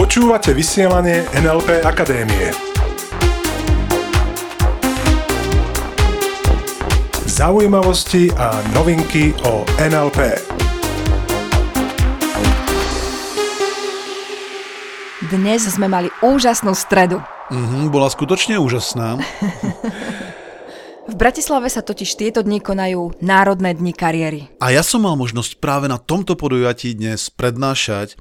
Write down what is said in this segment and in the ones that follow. Počúvate vysielanie NLP akadémie. Zaujímavosti a novinky o NLP. Dnes sme mali úžasnú stredu. Bola skutočne úžasná. V Bratislave sa totiž tieto dni konajú Národné dni kariéry. A ja som mal možnosť práve na tomto podujatí dnes prednášať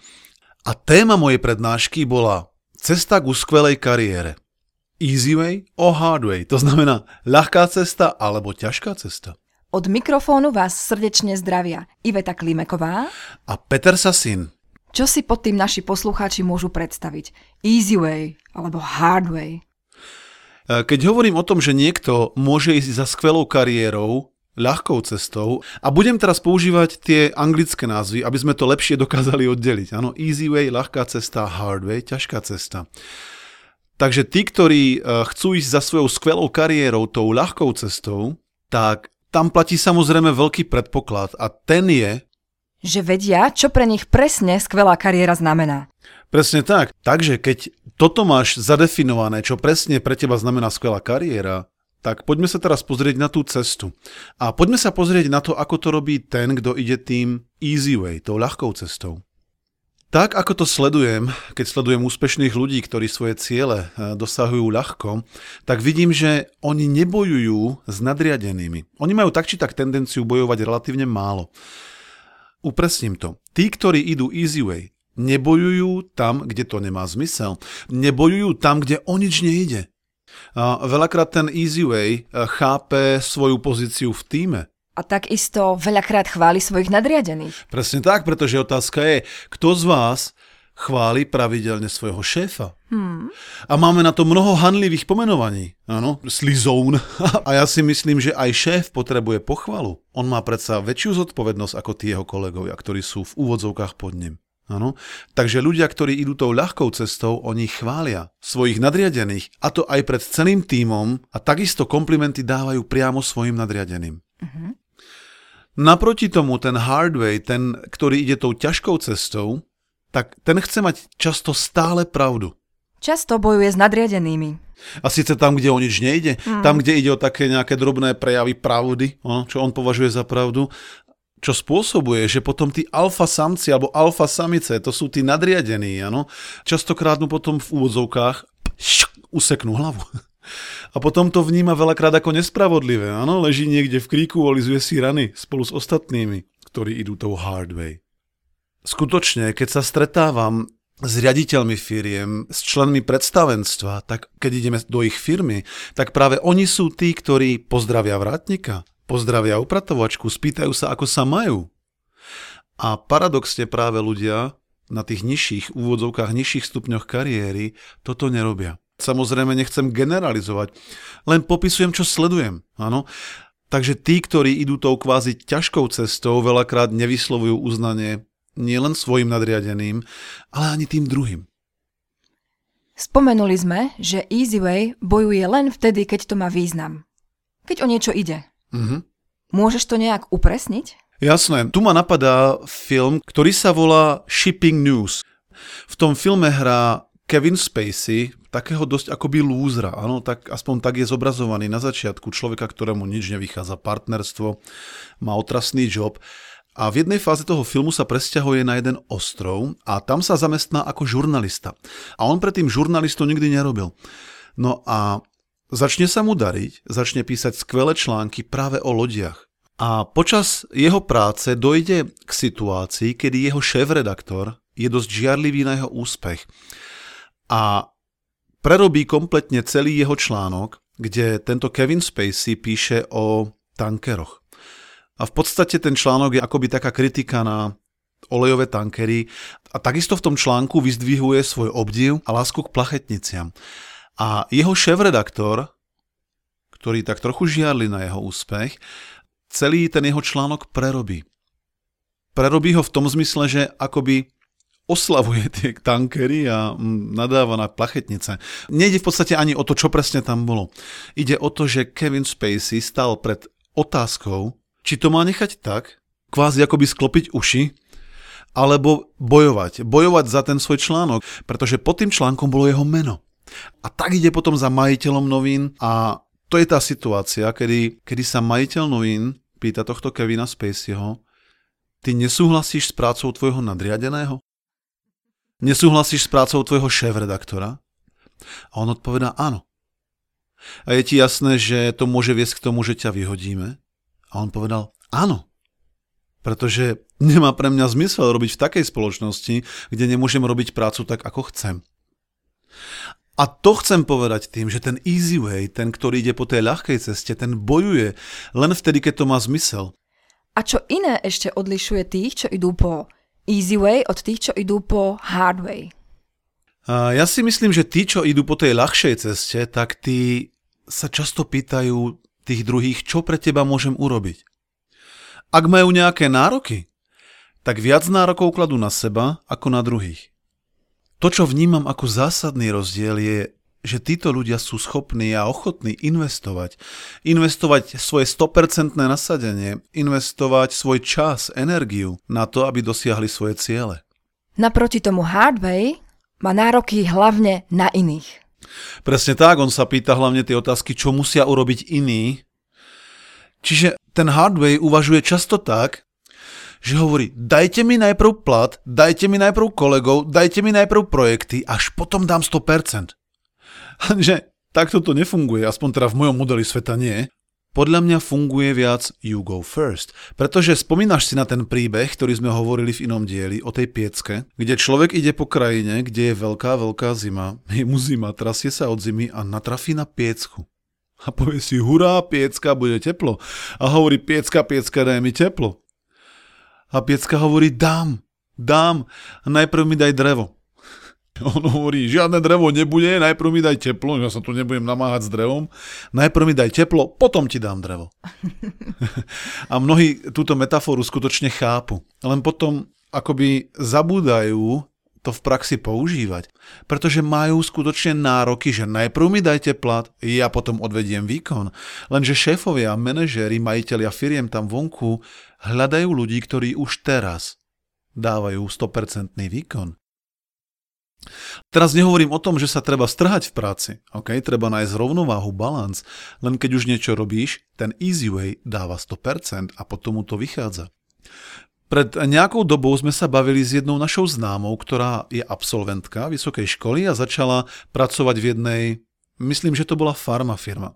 a téma mojej prednášky bola Cesta ku skvelej kariére. Easy way or hard way, to znamená ľahká cesta alebo ťažká cesta. Od mikrofónu vás srdečne zdravia Iveta Klimeková a Peter Sasín. Čo si pod tým naši poslucháči môžu predstaviť? Easy way alebo hard way? Keď hovorím o tom, že niekto môže ísť za skvelou kariérou, ľahkou cestou, a budem teraz používať tie anglické názvy, aby sme to lepšie dokázali oddeliť. Áno, easy way, ľahká cesta, hard way, ťažká cesta. Takže tí, ktorí chcú ísť za svojou skvelou kariérou, tou ľahkou cestou, tak tam platí samozrejme veľký predpoklad a ten je, že vedia, čo pre nich presne skvelá kariéra znamená. Presne tak. Takže keď toto máš zadefinované, čo presne pre teba znamená skvelá kariéra, tak poďme sa teraz pozrieť na tú cestu. A poďme sa pozrieť na to, ako to robí ten, kto ide tým easy way, tou ľahkou cestou. Tak, ako to sledujem, keď sledujem úspešných ľudí, ktorí svoje ciele dosahujú ľahko, tak vidím, že oni nebojujú s nadriadenými. Oni majú tak či tak tendenciu bojovať relatívne málo. Upresním to. Tí, ktorí idú easy way, nebojujú tam, kde to nemá zmysel. Nebojujú tam, kde o nič nejde. Veľakrát ten easy way chápe svoju pozíciu v tíme. A takisto veľakrát chváli svojich nadriadených. Presne tak, pretože otázka je, kto z vás chváli pravidelne svojho šéfa. A máme na to mnoho hanlivých pomenovaní. Áno, slizoun. A ja si myslím, že aj šéf potrebuje pochvalu. On má predsa väčšiu zodpovednosť ako tí jeho kolegovia, ktorí sú v úvodzovkách pod ním. Áno. Takže ľudia, ktorí idú tou ľahkou cestou, oni chvália svojich nadriadených, a to aj pred celým tímom, a takisto komplimenty dávajú priamo svojim nadriadeným. Naproti tomu ten hard way, ten, ktorý ide tou ťažkou cestou, tak ten chce mať často stále pravdu. Často bojuje s nadriadenými. A síce tam, kde o nič nejde, tam, kde ide o také nejaké drobné prejavy pravdy, čo on považuje za pravdu, čo spôsobuje, že potom tí alfa samci alebo alfa samice, to sú tí nadriadení, ano, častokrát mu potom v úvodzovkách useknú hlavu. A potom to vníma veľakrát ako nespravodlivé, ano, leží niekde v kríku, olizuje si rany spolu s ostatnými, ktorí idú tou hard way. Skutočne, keď sa stretávam s riaditeľmi firiem, s členmi predstavenstva, tak keď ideme do ich firmy, tak práve oni sú tí, ktorí pozdravia vrátnika, pozdravia upratovačku, spýtajú sa, ako sa majú. A paradoxne práve ľudia na tých nižších úvodzovkách, nižších stupňoch kariéry toto nerobia. Samozrejme nechcem generalizovať, len popisujem, čo sledujem. Áno. Takže tí, ktorí idú tou kvázi ťažkou cestou, veľakrát nevyslovujú uznanie nielen svojim nadriadeným, ale ani tým druhým. Spomenuli sme, že easy way bojuje len vtedy, keď to má význam. Keď o niečo ide. Môžeš to nejak upresniť? Jasné. Tu ma napadá film, ktorý sa volá Shipping News. V tom filme hrá Kevin Spacey, takého dosť akoby lúzra. Áno, tak, aspoň tak je zobrazovaný na začiatku, človeka, ktorému nič nevychádza, partnerstvo, má otrasný job. A v jednej fáze toho filmu sa presťahuje na jeden ostrov a tam sa zamestná ako žurnalista. A on predtým žurnalistu nikdy nerobil. No a začne sa mu dariť, začne písať skvelé články práve o lodiach. A počas jeho práce dojde k situácii, kedy jeho šéf-redaktor je dosť žiarlivý na jeho úspech. A prerobí kompletne celý jeho článok, kde tento Kevin Spacey píše o tankeroch. A v podstate ten článok je akoby taká kritika na olejové tankery a takisto v tom článku vyzdvihuje svoj obdiv a lásku k plachetniciam. A jeho šéf-redaktor, ktorý tak trochu žiarli na jeho úspech, celý ten jeho článok prerobí. Prerobí ho v tom zmysle, že akoby oslavuje tie tankery a nadáva na plachetnice. Nejde v podstate ani o to, čo presne tam bolo. Ide o to, že Kevin Spacey stal pred otázkou, či to má nechať tak, kvázi akoby sklopiť uši alebo bojovať. Bojovať za ten svoj článok, pretože pod tým článkom bolo jeho meno. A tak ide potom za majiteľom novín a to je tá situácia, kedy sa majiteľ novín pýta tohto Kevina Spaceyho: ty nesúhlasíš s prácou tvojho nadriadeného? Nesúhlasíš s prácou tvojho šéfredaktora? A on odpovedá áno. A je ti jasné, že to môže viesť k tomu, že ťa vyhodíme? A on povedal áno. Pretože nemá pre mňa zmysel robiť v takej spoločnosti, kde nemôžem robiť prácu tak, ako chcem. A to chcem povedať tým, že ten easy way, ten, ktorý ide po tej ľahkej ceste, ten bojuje len vtedy, keď to má zmysel. A čo iné ešte odlišuje tých, čo idú po easy way, od tých, čo idú po hard way? Ja si myslím, že tí, čo idú po tej ľahšej ceste, tak tí sa často pýtajú tých druhých, čo pre teba môžem urobiť. Ak majú nejaké nároky, tak viac nárokov kladú na seba ako na druhých. To, čo vnímam ako zásadný rozdiel, je, že títo ľudia sú schopní a ochotní investovať. Investovať svoje 100% nasadenie, investovať svoj čas, energiu na to, aby dosiahli svoje ciele. Naproti tomu hard way má nároky hlavne na iných. Presne tak, on sa pýta hlavne tie otázky, čo musia urobiť iní. Čiže ten hard way uvažuje často tak, že hovorí, dajte mi najprv plat, dajte mi najprv kolegov, dajte mi najprv projekty, až potom dám 100%. Lenže takto to nefunguje, aspoň teda v mojom modeli sveta nie. Podľa mňa funguje viac you go first, pretože spomínaš si na ten príbeh, ktorý sme hovorili v inom dieli, o tej piecke, kde človek ide po krajine, kde je veľká zima, je mu zima, trasie sa od zimy a natrafí na piecku. A povie si, hurá, piecka, bude teplo. A hovorí, piecka, daj mi teplo. A piecka hovorí, dám, najprv mi daj drevo. On hovorí, žiadne drevo nebude, najprv mi daj teplo, ja sa tu nebudem namáhať s drevom, najprv mi daj teplo, potom ti dám drevo. A mnohí túto metaforu skutočne chápu, len potom akoby zabúdajú to v praxi používať, pretože majú skutočne nároky, že najprv mi dajte plat, ja potom odvediem výkon. Lenže šéfovia, manažéri, majitelia firiem tam vonku hľadajú ľudí, ktorí už teraz dávajú 100% výkon. Teraz nehovorím o tom, že sa treba strhať v práci, okay? Treba nájsť rovnováhu, balans, len keď už niečo robíš, ten easy way dáva 100% a potom mu to vychádza. Pred nejakou dobou sme sa bavili s jednou našou známou, ktorá je absolventka vysokej školy a začala pracovať v jednej, myslím, že to bola farmafirma.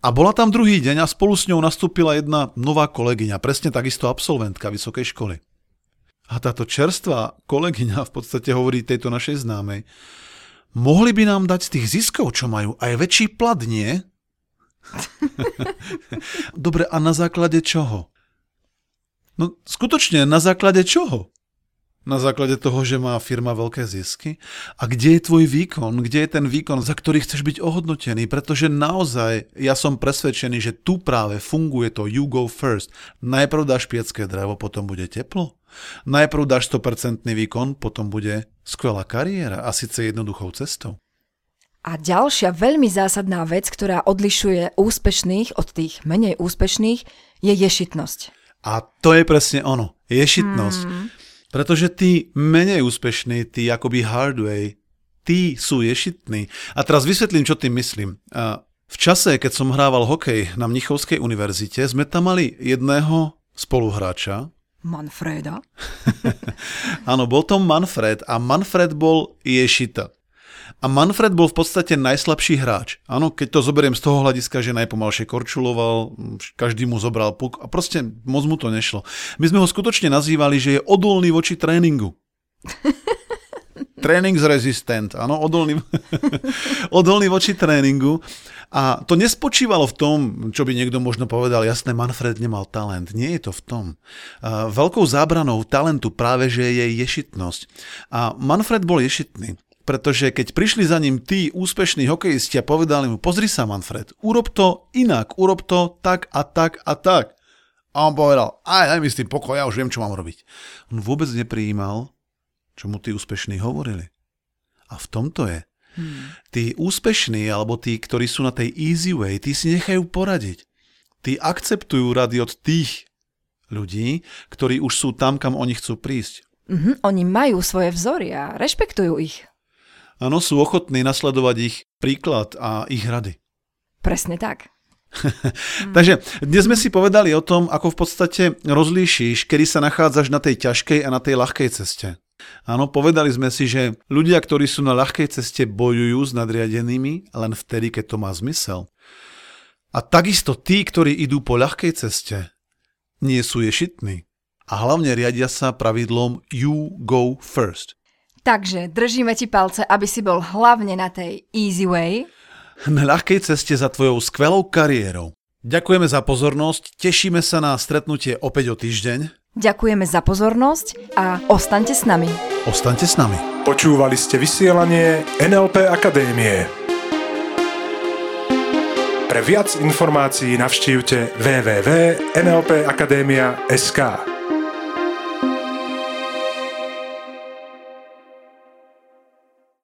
A bola tam druhý deň a spolu s ňou nastúpila jedna nová kolegyňa, presne takisto absolventka vysokej školy. A táto čerstvá kolegyňa v podstate hovorí tejto našej známej: mohli by nám dať z tých ziskov, čo majú, aj väčší plat, nie? Dobre, a na základe čoho? No skutočne, na základe čoho? Na základe toho, že má firma veľké zisky? A kde je tvoj výkon? Kde je ten výkon, za ktorý chceš byť ohodnotený? Pretože naozaj ja som presvedčený, že tu práve funguje to you go first. Najprv dáš piecké drevo, potom bude teplo. Najprv dáš 100% výkon, potom bude skvelá kariéra a síce jednoduchou cestou. A ďalšia veľmi zásadná vec, ktorá odlišuje úspešných od tých menej úspešných, je ješitnosť. A to je presne ono, ješitnosť. Pretože tí menej úspešní, tí akoby hard way, tí sú ješitní. A teraz vysvetlím, čo tým myslím. V čase, keď som hrával hokej na Mnichovskej univerzite, sme tam mali jedného spoluhráča. Manfreda. Áno, bol to Manfred a Manfred bol ješita. A Manfred bol v podstate najslabší hráč. Áno, keď to zoberiem z toho hľadiska, že najpomalšie korčuloval, každý mu zobral puk a proste moc mu to nešlo. My sme ho skutočne nazývali, že je odolný voči tréningu. Tréningsresistent, áno, odolný voči tréningu. A to nespočívalo v tom, čo by niekto možno povedal, jasné, Manfred nemal talent. Nie je to v tom. Veľkou zábranou talentu práve, že je ješitnosť. A Manfred bol ješitný. Pretože keď prišli za ním tí úspešní hokejisti a povedali mu, pozri sa Manfred, urob to inak, urob to tak a tak a tak. A on povedal, aj daj mi s tým pokoj, ja už viem, čo mám robiť. On vôbec neprijímal, čo mu tí úspešní hovorili. A v tom to je. Tí úspešní, alebo tí, ktorí sú na tej easy way, tí si nechajú poradiť. Tí akceptujú rady od tých ľudí, ktorí už sú tam, kam oni chcú prísť. Oni majú svoje vzory a rešpektujú ich. Áno, sú ochotní nasledovať ich príklad a ich rady. Presne tak. Takže dnes sme si povedali o tom, ako v podstate rozlíšiš, kedy sa nachádzaš na tej ťažkej a na tej ľahkej ceste. Áno, povedali sme si, že ľudia, ktorí sú na ľahkej ceste, bojujú s nadriadenými len vtedy, keď to má zmysel. A takisto tí, ktorí idú po ľahkej ceste, nie sú ješitní. A hlavne riadia sa pravidlom you go first. Takže držíme ti palce, aby si bol hlavne na tej easy way. Na ľahkej ceste za tvojou skvelou kariérou. Ďakujeme za pozornosť, tešíme sa na stretnutie opäť o týždeň. Ďakujeme za pozornosť a ostaňte s nami. Ostaňte s nami. Počúvali ste vysielanie NLP akadémie. Pre viac informácií navštívte www.nlpakademia.sk.